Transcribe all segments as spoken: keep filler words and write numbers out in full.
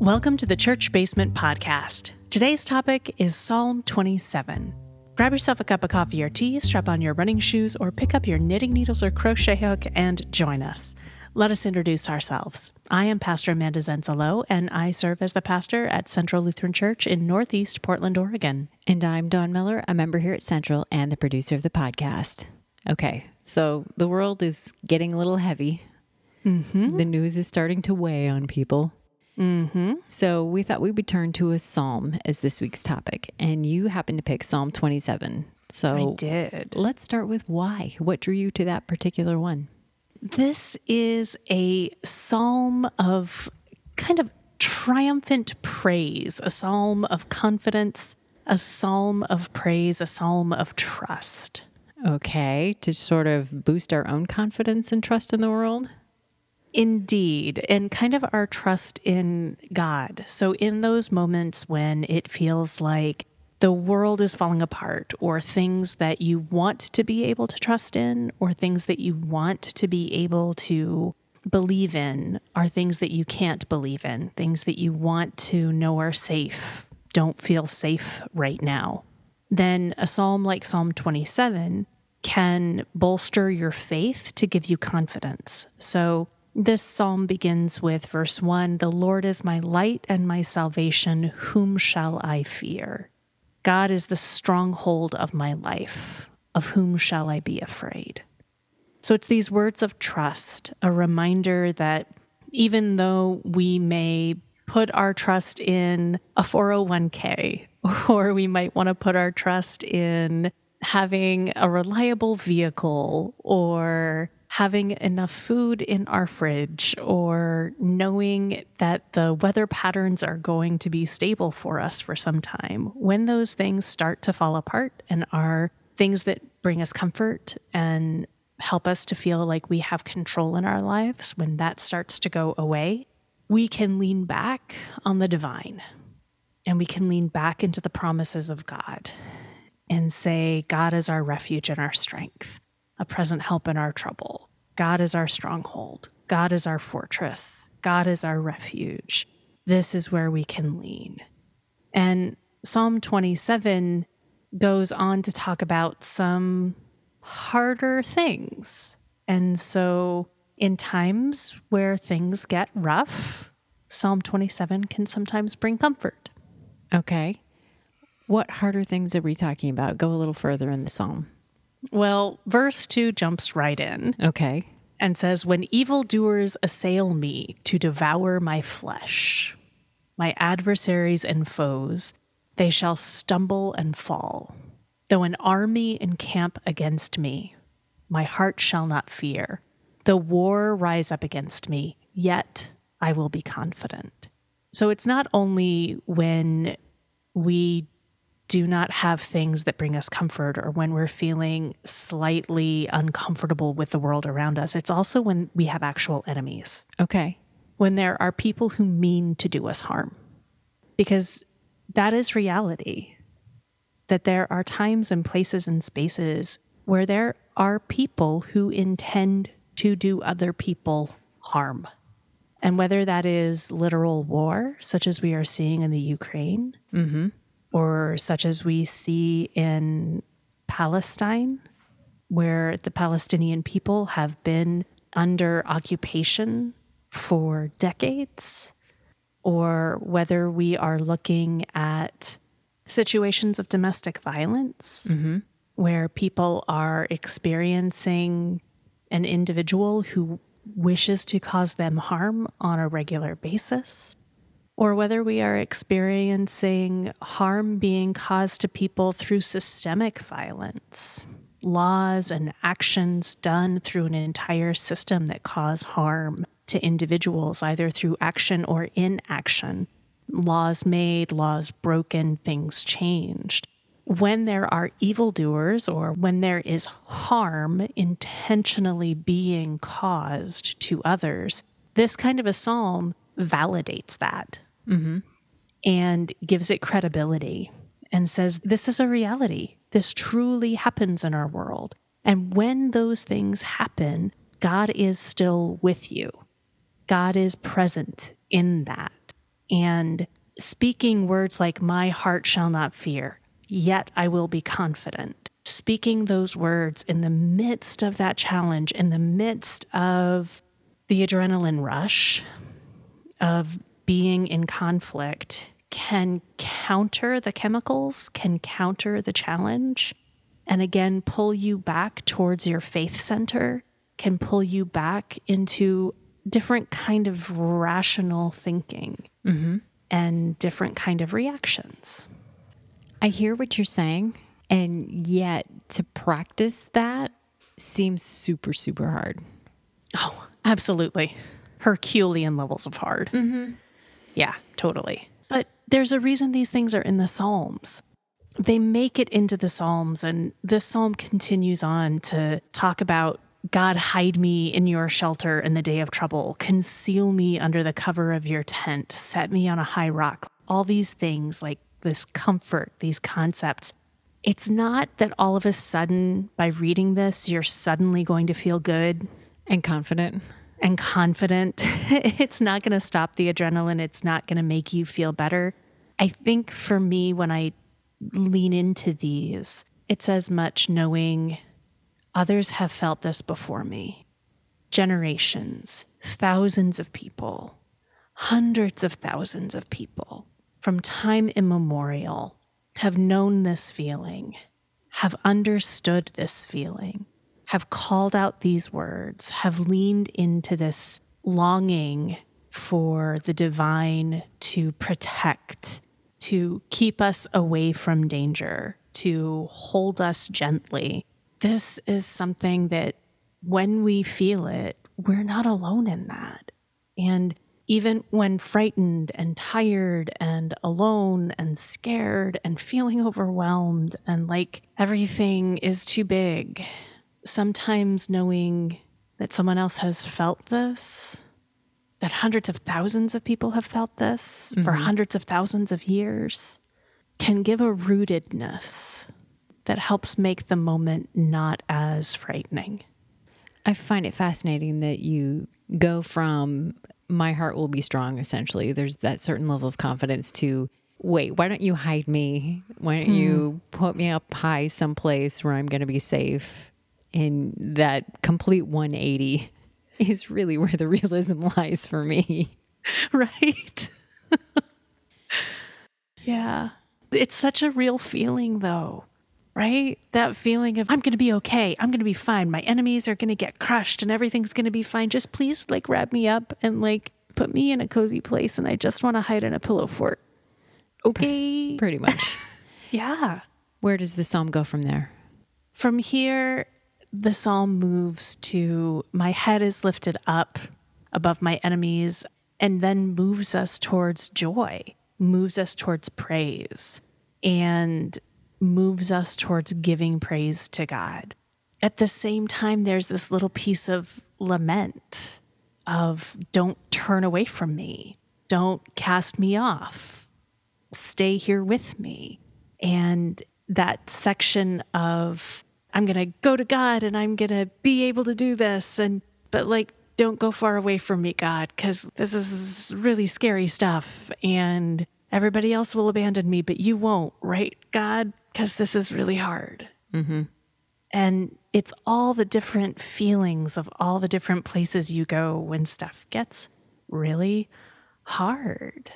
Welcome to the Church Basement Podcast. Today's topic is Psalm twenty-seven. Grab yourself a cup of coffee or tea, strap on your running shoes, or pick up your knitting needles or crochet hook and join us. Let us introduce ourselves. I am Pastor Amanda Zenzelow, and I serve as the pastor at Central Lutheran Church in Northeast Portland, Oregon. And I'm Dawn Miller, a member here at Central and the producer of the podcast. Okay, so the world is getting a little heavy. Mm-hmm. The news is starting to weigh on people. Mm-hmm. So we thought we would turn to a psalm as this week's topic, and you happened to pick Psalm twenty-seven. So I did. Let's start with why. What drew you to that particular one? This is a psalm of kind of triumphant praise, a psalm of confidence, a psalm of praise, a psalm of trust. Okay, to sort of boost our own confidence and trust in the world? Indeed, and kind of our trust in God. So in those moments when it feels like the world is falling apart, or things that you want to be able to trust in, or things that you want to be able to believe in, are things that you can't believe in, things that you want to know are safe, don't feel safe right now, then a psalm like Psalm twenty-seven can bolster your faith to give you confidence. So this psalm begins with verse one, "The Lord is my light and my salvation, whom shall I fear? God is the stronghold of my life, of whom shall I be afraid?" So it's these words of trust, a reminder that even though we may put our trust in a four oh one k, or we might want to put our trust in having a reliable vehicle, or having enough food in our fridge, or knowing that the weather patterns are going to be stable for us for some time, when those things start to fall apart and are things that bring us comfort and help us to feel like we have control in our lives, when that starts to go away, we can lean back on the divine, and we can lean back into the promises of God and say, God is our refuge and our strength, a present help in our trouble. God is our stronghold. God is our fortress. God is our refuge. This is where we can lean. And Psalm twenty-seven goes on to talk about some harder things. And so in times where things get rough, Psalm twenty-seven can sometimes bring comfort. Okay. What harder things are we talking about? Go a little further in the psalm. Well, verse two jumps right in. Okay. And says, "When evildoers assail me to devour my flesh, my adversaries and foes, they shall stumble and fall. Though an army encamp against me, my heart shall not fear. Though war rise up against me, yet I will be confident." So it's not only when we do not have things that bring us comfort, or when we're feeling slightly uncomfortable with the world around us. It's also when we have actual enemies. Okay. When there are people who mean to do us harm. Because that is reality, that there are times and places and spaces where there are people who intend to do other people harm. And whether that is literal war, such as we are seeing in the Ukraine, mm-hmm. or such as we see in Palestine, where the Palestinian people have been under occupation for decades, or whether we are looking at situations of domestic violence, mm-hmm. where people are experiencing an individual who wishes to cause them harm on a regular basis, or whether we are experiencing harm being caused to people through systemic violence, laws and actions done through an entire system that cause harm to individuals, either through action or inaction, laws made, laws broken, things changed. When there are evildoers, or when there is harm intentionally being caused to others, this kind of a psalm validates that. Mm-hmm. And gives it credibility and says, this is a reality. This truly happens in our world. And when those things happen, God is still with you. God is present in that. and speaking words like, my heart shall not fear, yet I will be confident. Speaking those words in the midst of that challenge, in the midst of the adrenaline rush of being in conflict, can counter the chemicals, can counter the challenge, and again, pull you back towards your faith center, can pull you back into different kind of rational thinking mm-hmm. and different kind of reactions. I hear what you're saying, and yet to practice that seems super, super hard. Oh, absolutely. Herculean levels of hard. Mm-hmm. Yeah, totally. But there's a reason these things are in the Psalms. They make it into the Psalms, and this Psalm continues on to talk about, God, hide me in your shelter in the day of trouble. Conceal me under the cover of your tent. Set me on a high rock. All these things, like this comfort, these concepts. It's not that all of a sudden, by reading this, you're suddenly going to feel good. And confident. And confident. It's not going to stop the adrenaline. It's not going to make you feel better. I think for me, when I lean into these, it's as much knowing others have felt this before me. Generations, thousands of people, hundreds of thousands of people from time immemorial have known this feeling, have understood this feeling, have called out these words, have leaned into this longing for the divine to protect, to keep us away from danger, to hold us gently. This is something that when we feel it, we're not alone in that. And even when frightened and tired and alone and scared and feeling overwhelmed and like everything is too big, sometimes knowing that someone else has felt this, that hundreds of thousands of people have felt this mm-hmm. for hundreds of thousands of years, can give a rootedness that helps make the moment not as frightening. I find it fascinating that you go from my heart will be strong, essentially. There's that certain level of confidence to, wait, why don't you hide me? Why don't hmm. you put me up high someplace where I'm going to be safe? And that complete one eighty is really where the realism lies for me. Right? Yeah. It's such a real feeling, though. Right? That feeling of, I'm going to be okay. I'm going to be fine. My enemies are going to get crushed and everything's going to be fine. Just please like wrap me up and like put me in a cozy place. And I just want to hide in a pillow fort. Okay. Pretty much. Yeah. Where does the Psalm go from there? From here, the Psalm moves to, my head is lifted up above my enemies, and then moves us towards joy, moves us towards praise. And moves us towards giving praise to God. At the same time, there's this little piece of lament of, don't turn away from me. Don't cast me off. Stay here with me. And that section of, I'm going to go to God and I'm going to be able to do this. And, but like, don't go far away from me, God, because this is really scary stuff. And everybody else will abandon me, but you won't, right, God? Because this is really hard. Mm-hmm. And it's all the different feelings of all the different places you go when stuff gets really hard.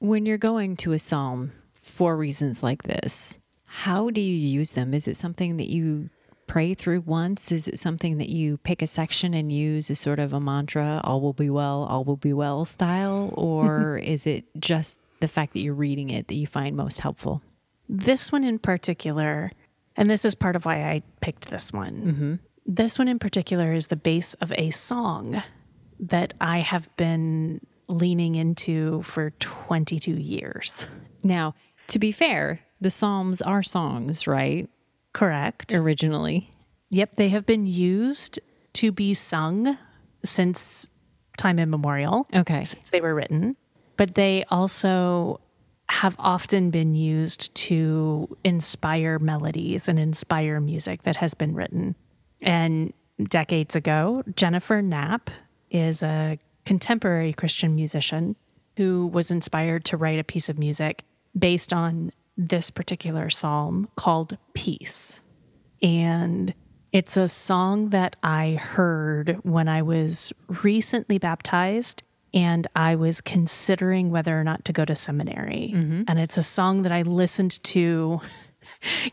When you're going to a psalm for reasons like this, how do you use them? Is it something that you pray through once? Is it something that you pick a section and use as sort of a mantra, all will be well, all will be well style? Or is it just the fact that you're reading it that you find most helpful? This one in particular, and this is part of why I picked this one. Mm-hmm. This one in particular is the base of a song that I have been leaning into for twenty-two years. Now, to be fair, the Psalms are songs, right? Correct. Originally. Yep. They have been used to be sung since time immemorial. Okay. Since they were written. But they also have often been used to inspire melodies and inspire music that has been written. And decades ago, Jennifer Knapp is a contemporary Christian musician who was inspired to write a piece of music based on this particular psalm called Peace. And it's a song that I heard when I was recently baptized and I was considering whether or not to go to seminary. Mm-hmm. And it's a song that I listened to,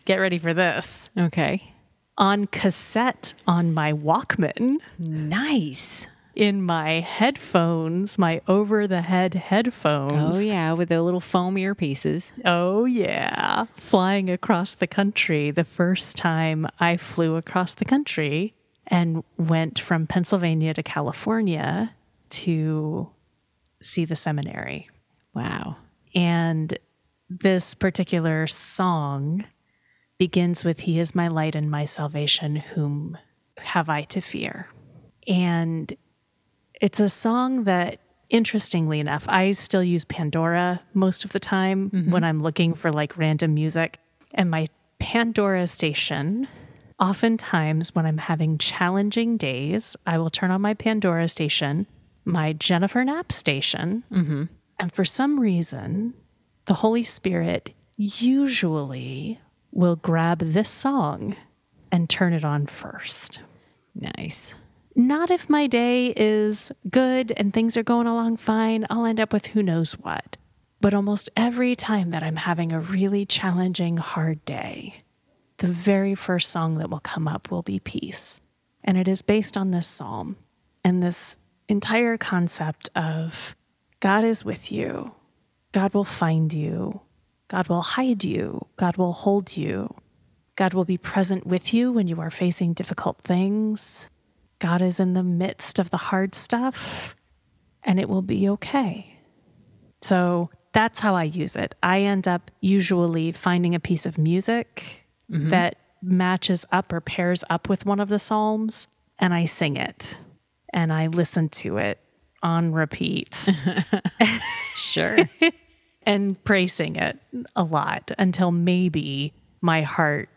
get ready for this. Okay. On cassette on my Walkman. Nice. In my headphones, my over-the-head headphones. Oh, yeah, with the little foam earpieces. Oh, yeah. Flying across the country. The first time I flew across the country and went from Pennsylvania to California to see the seminary. Wow. And this particular song begins with, "He is my light and my salvation, whom have I to fear?" And it's a song that, interestingly enough, I still use Pandora most of the time mm-hmm. when I'm looking for like random music. And my Pandora station, oftentimes when I'm having challenging days, I will turn on my Pandora station, my Jennifer Knapp station. Mm-hmm. And for some reason, the Holy Spirit usually will grab this song and turn it on first. Nice. Not if my day is good and things are going along fine, I'll end up with who knows what. But almost every time that I'm having a really challenging, hard day, the very first song that will come up will be Peace. And it is based on this psalm and this entire concept of God is with you. God will find you. God will hide you. God will hold you. God will be present with you when you are facing difficult things. God is in the midst of the hard stuff, and it will be okay. So that's how I use it. I end up usually finding a piece of music mm-hmm. that matches up or pairs up with one of the Psalms, and I sing it, and I listen to it on repeat. Sure. And praising it a lot until maybe my heart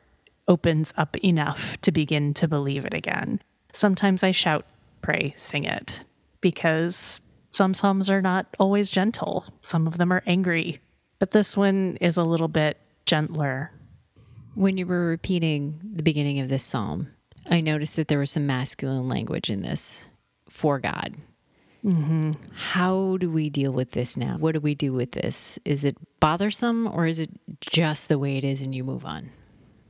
opens up enough to begin to believe it again. Sometimes I shout, pray, sing it, because some psalms are not always gentle. Some of them are angry, but this one is a little bit gentler. When you were repeating the beginning of this psalm, I noticed that there was some masculine language in this for God. Mm-hmm. How do we deal with this now? What do we do with this? Is it bothersome or is it just the way it is and you move on?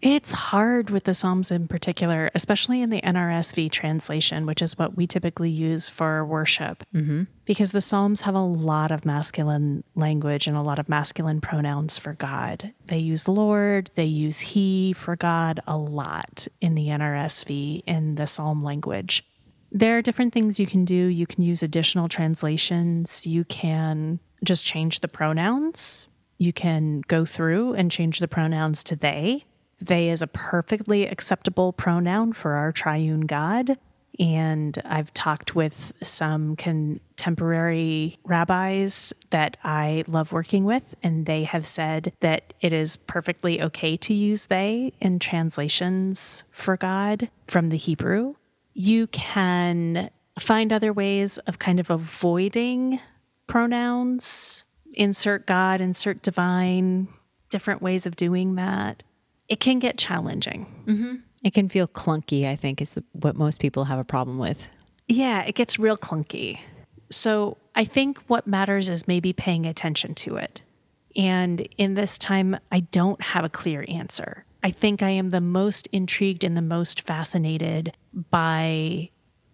It's hard with the Psalms in particular, especially in the N R S V translation, which is what we typically use for worship, mm-hmm. because the Psalms have a lot of masculine language and a lot of masculine pronouns for God. They use Lord, they use He for God a lot in the N R S V, in the Psalm language. There are different things you can do. You can use additional translations. You can just change the pronouns. You can go through and change the pronouns to they. They is a perfectly acceptable pronoun for our triune God. And I've talked with some contemporary rabbis that I love working with, and they have said that it is perfectly okay to use they in translations for God from the Hebrew. You can find other ways of kind of avoiding pronouns, insert God, insert divine, different ways of doing that. It can get challenging. Mm-hmm. It can feel clunky, I think, is the, what most people have a problem with. Yeah, it gets real clunky. So I think what matters is maybe paying attention to it. And in this time, I don't have a clear answer. I think I am the most intrigued and the most fascinated by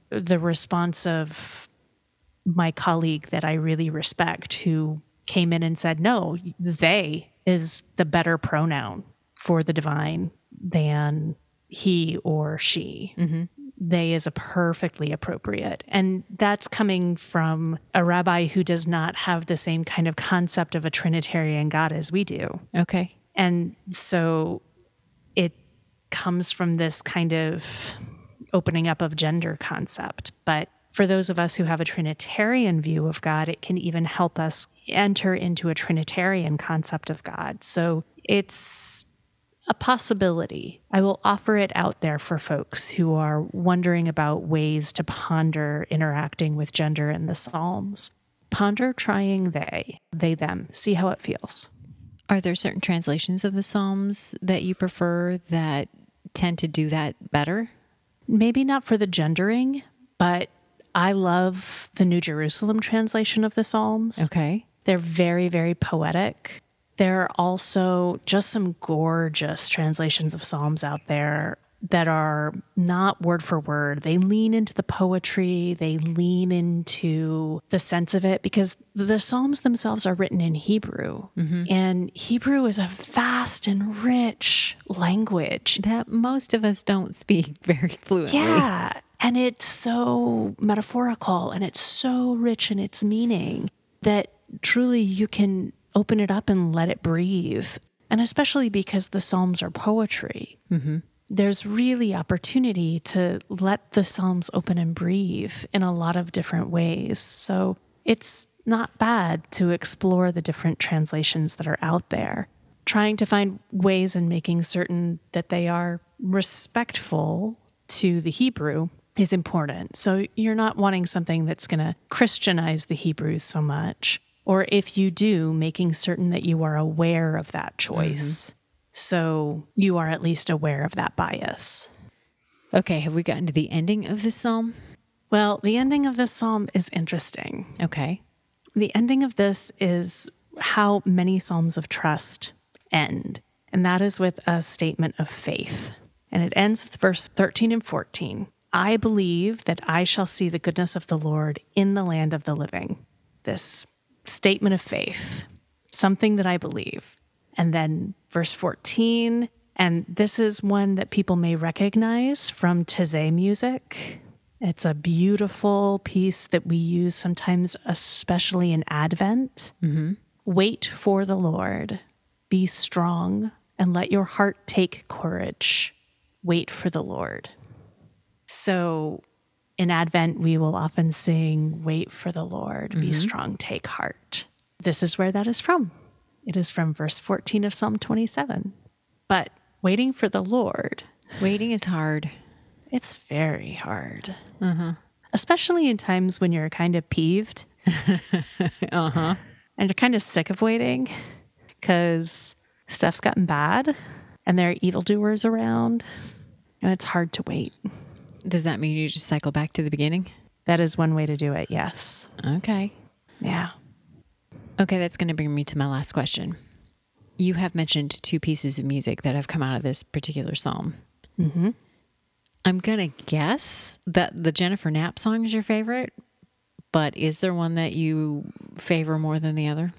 the response of my colleague that I really respect, who came in and said, no, they is the better pronoun for the divine than he or she. Mm-hmm. They is a perfectly appropriate. And that's coming from a rabbi who does not have the same kind of concept of a Trinitarian God as we do. Okay. And so it comes from this kind of opening up of gender concept. But for those of us who have a Trinitarian view of God, it can even help us enter into a Trinitarian concept of God. So it's a possibility. I will offer it out there for folks who are wondering about ways to ponder interacting with gender in the Psalms. Ponder trying they, they, them. See how it feels. Are there certain translations of the Psalms that you prefer that tend to do that better? Maybe not for the gendering, but I love the New Jerusalem translation of the Psalms. Okay. They're very, very poetic. There are also just some gorgeous translations of Psalms out there that are not word for word. They lean into the poetry. They lean into the sense of it because the Psalms themselves are written in Hebrew. Mm-hmm. And Hebrew is a vast and rich language that most of us don't speak very fluently. Yeah. And it's so metaphorical and it's so rich in its meaning that truly you can open it up and let it breathe. And especially because the Psalms are poetry. Mm-hmm. There's really opportunity to let the Psalms open and breathe in a lot of different ways. So it's not bad to explore the different translations that are out there, trying to find ways and making certain that they are respectful to the Hebrew is important. So you're not wanting something that's going to Christianize the Hebrew so much, or if you do, making certain that you are aware of that choice. Mm-hmm. So you are at least aware of that bias. Okay, have we gotten to the ending of this psalm? Well, the ending of this psalm is interesting. Okay. The ending of this is how many psalms of trust end, and that is with a statement of faith. And it ends with verse thirteen and fourteen. I believe that I shall see the goodness of the Lord in the land of the living. This statement of faith, something that I believe. And then verse fourteen, and this is one that people may recognize from Taizé music. It's a beautiful piece that we use sometimes, especially in Advent. Mm-hmm. Wait for the Lord, be strong, and let your heart take courage. Wait for the Lord. So in Advent, we will often sing, wait for the Lord, mm-hmm. be strong, take heart. This is where that is from. It is from verse fourteen of Psalm twenty-seven. But waiting for the Lord. Waiting is hard. It's very hard. Uh-huh. Especially in times when you're kind of peeved. uh-huh. And you're kind of sick of waiting because stuff's gotten bad and there are evildoers around and it's hard to wait. Does that mean you just cycle back to the beginning? That is one way to do it, yes. Okay. Yeah. Okay, that's going to bring me to my last question. You have mentioned two pieces of music that have come out of this particular psalm. Mm-hmm. I'm going to guess that the Jennifer Knapp song is your favorite, but is there one that you favor more than the other?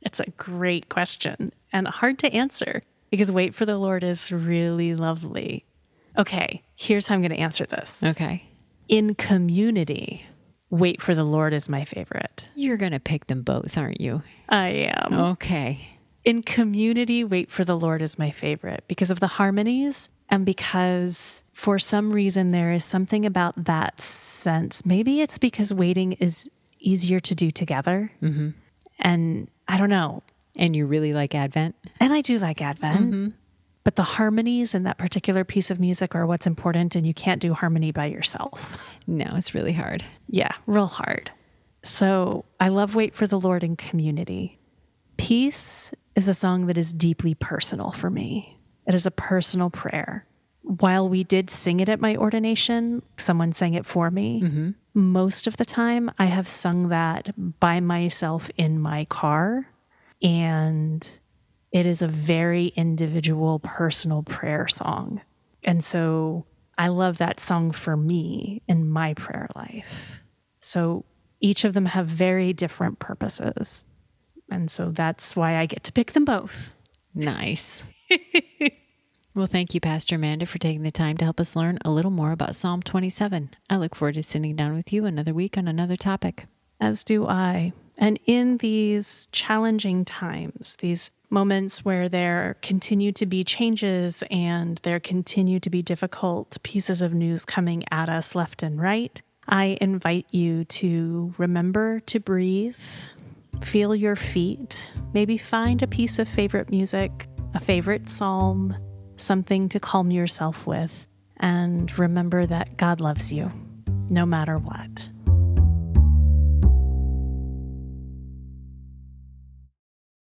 It's a great question and hard to answer because Wait for the Lord is really lovely. Okay, here's how I'm going to answer this. Okay. In community, Wait for the Lord is my favorite. You're going to pick them both, aren't you? I am. Okay. In community, Wait for the Lord is my favorite because of the harmonies and because for some reason there is something about that sense. Maybe it's because waiting is easier to do together. Mm-hmm. And I don't know. And you really like Advent? And I do like Advent. Mm-hmm. But the harmonies in that particular piece of music are what's important, and you can't do harmony by yourself. No, it's really hard. Yeah, real hard. So I love Wait for the Lord in community. Peace is a song that is deeply personal for me. It is a personal prayer. While we did sing it at my ordination, someone sang it for me. Mm-hmm. Most of the time, I have sung that by myself in my car, and it is a very individual, personal prayer song. And so I love that song for me in my prayer life. So each of them have very different purposes. And so that's why I get to pick them both. Nice. Well, thank you, Pastor Amanda, for taking the time to help us learn a little more about Psalm twenty-seven. I look forward to sitting down with you another week on another topic. As do I. And in these challenging times, these moments where there continue to be changes and there continue to be difficult pieces of news coming at us left and right, I invite you to remember to breathe, feel your feet, maybe find a piece of favorite music, a favorite psalm, something to calm yourself with, and remember that God loves you no matter what.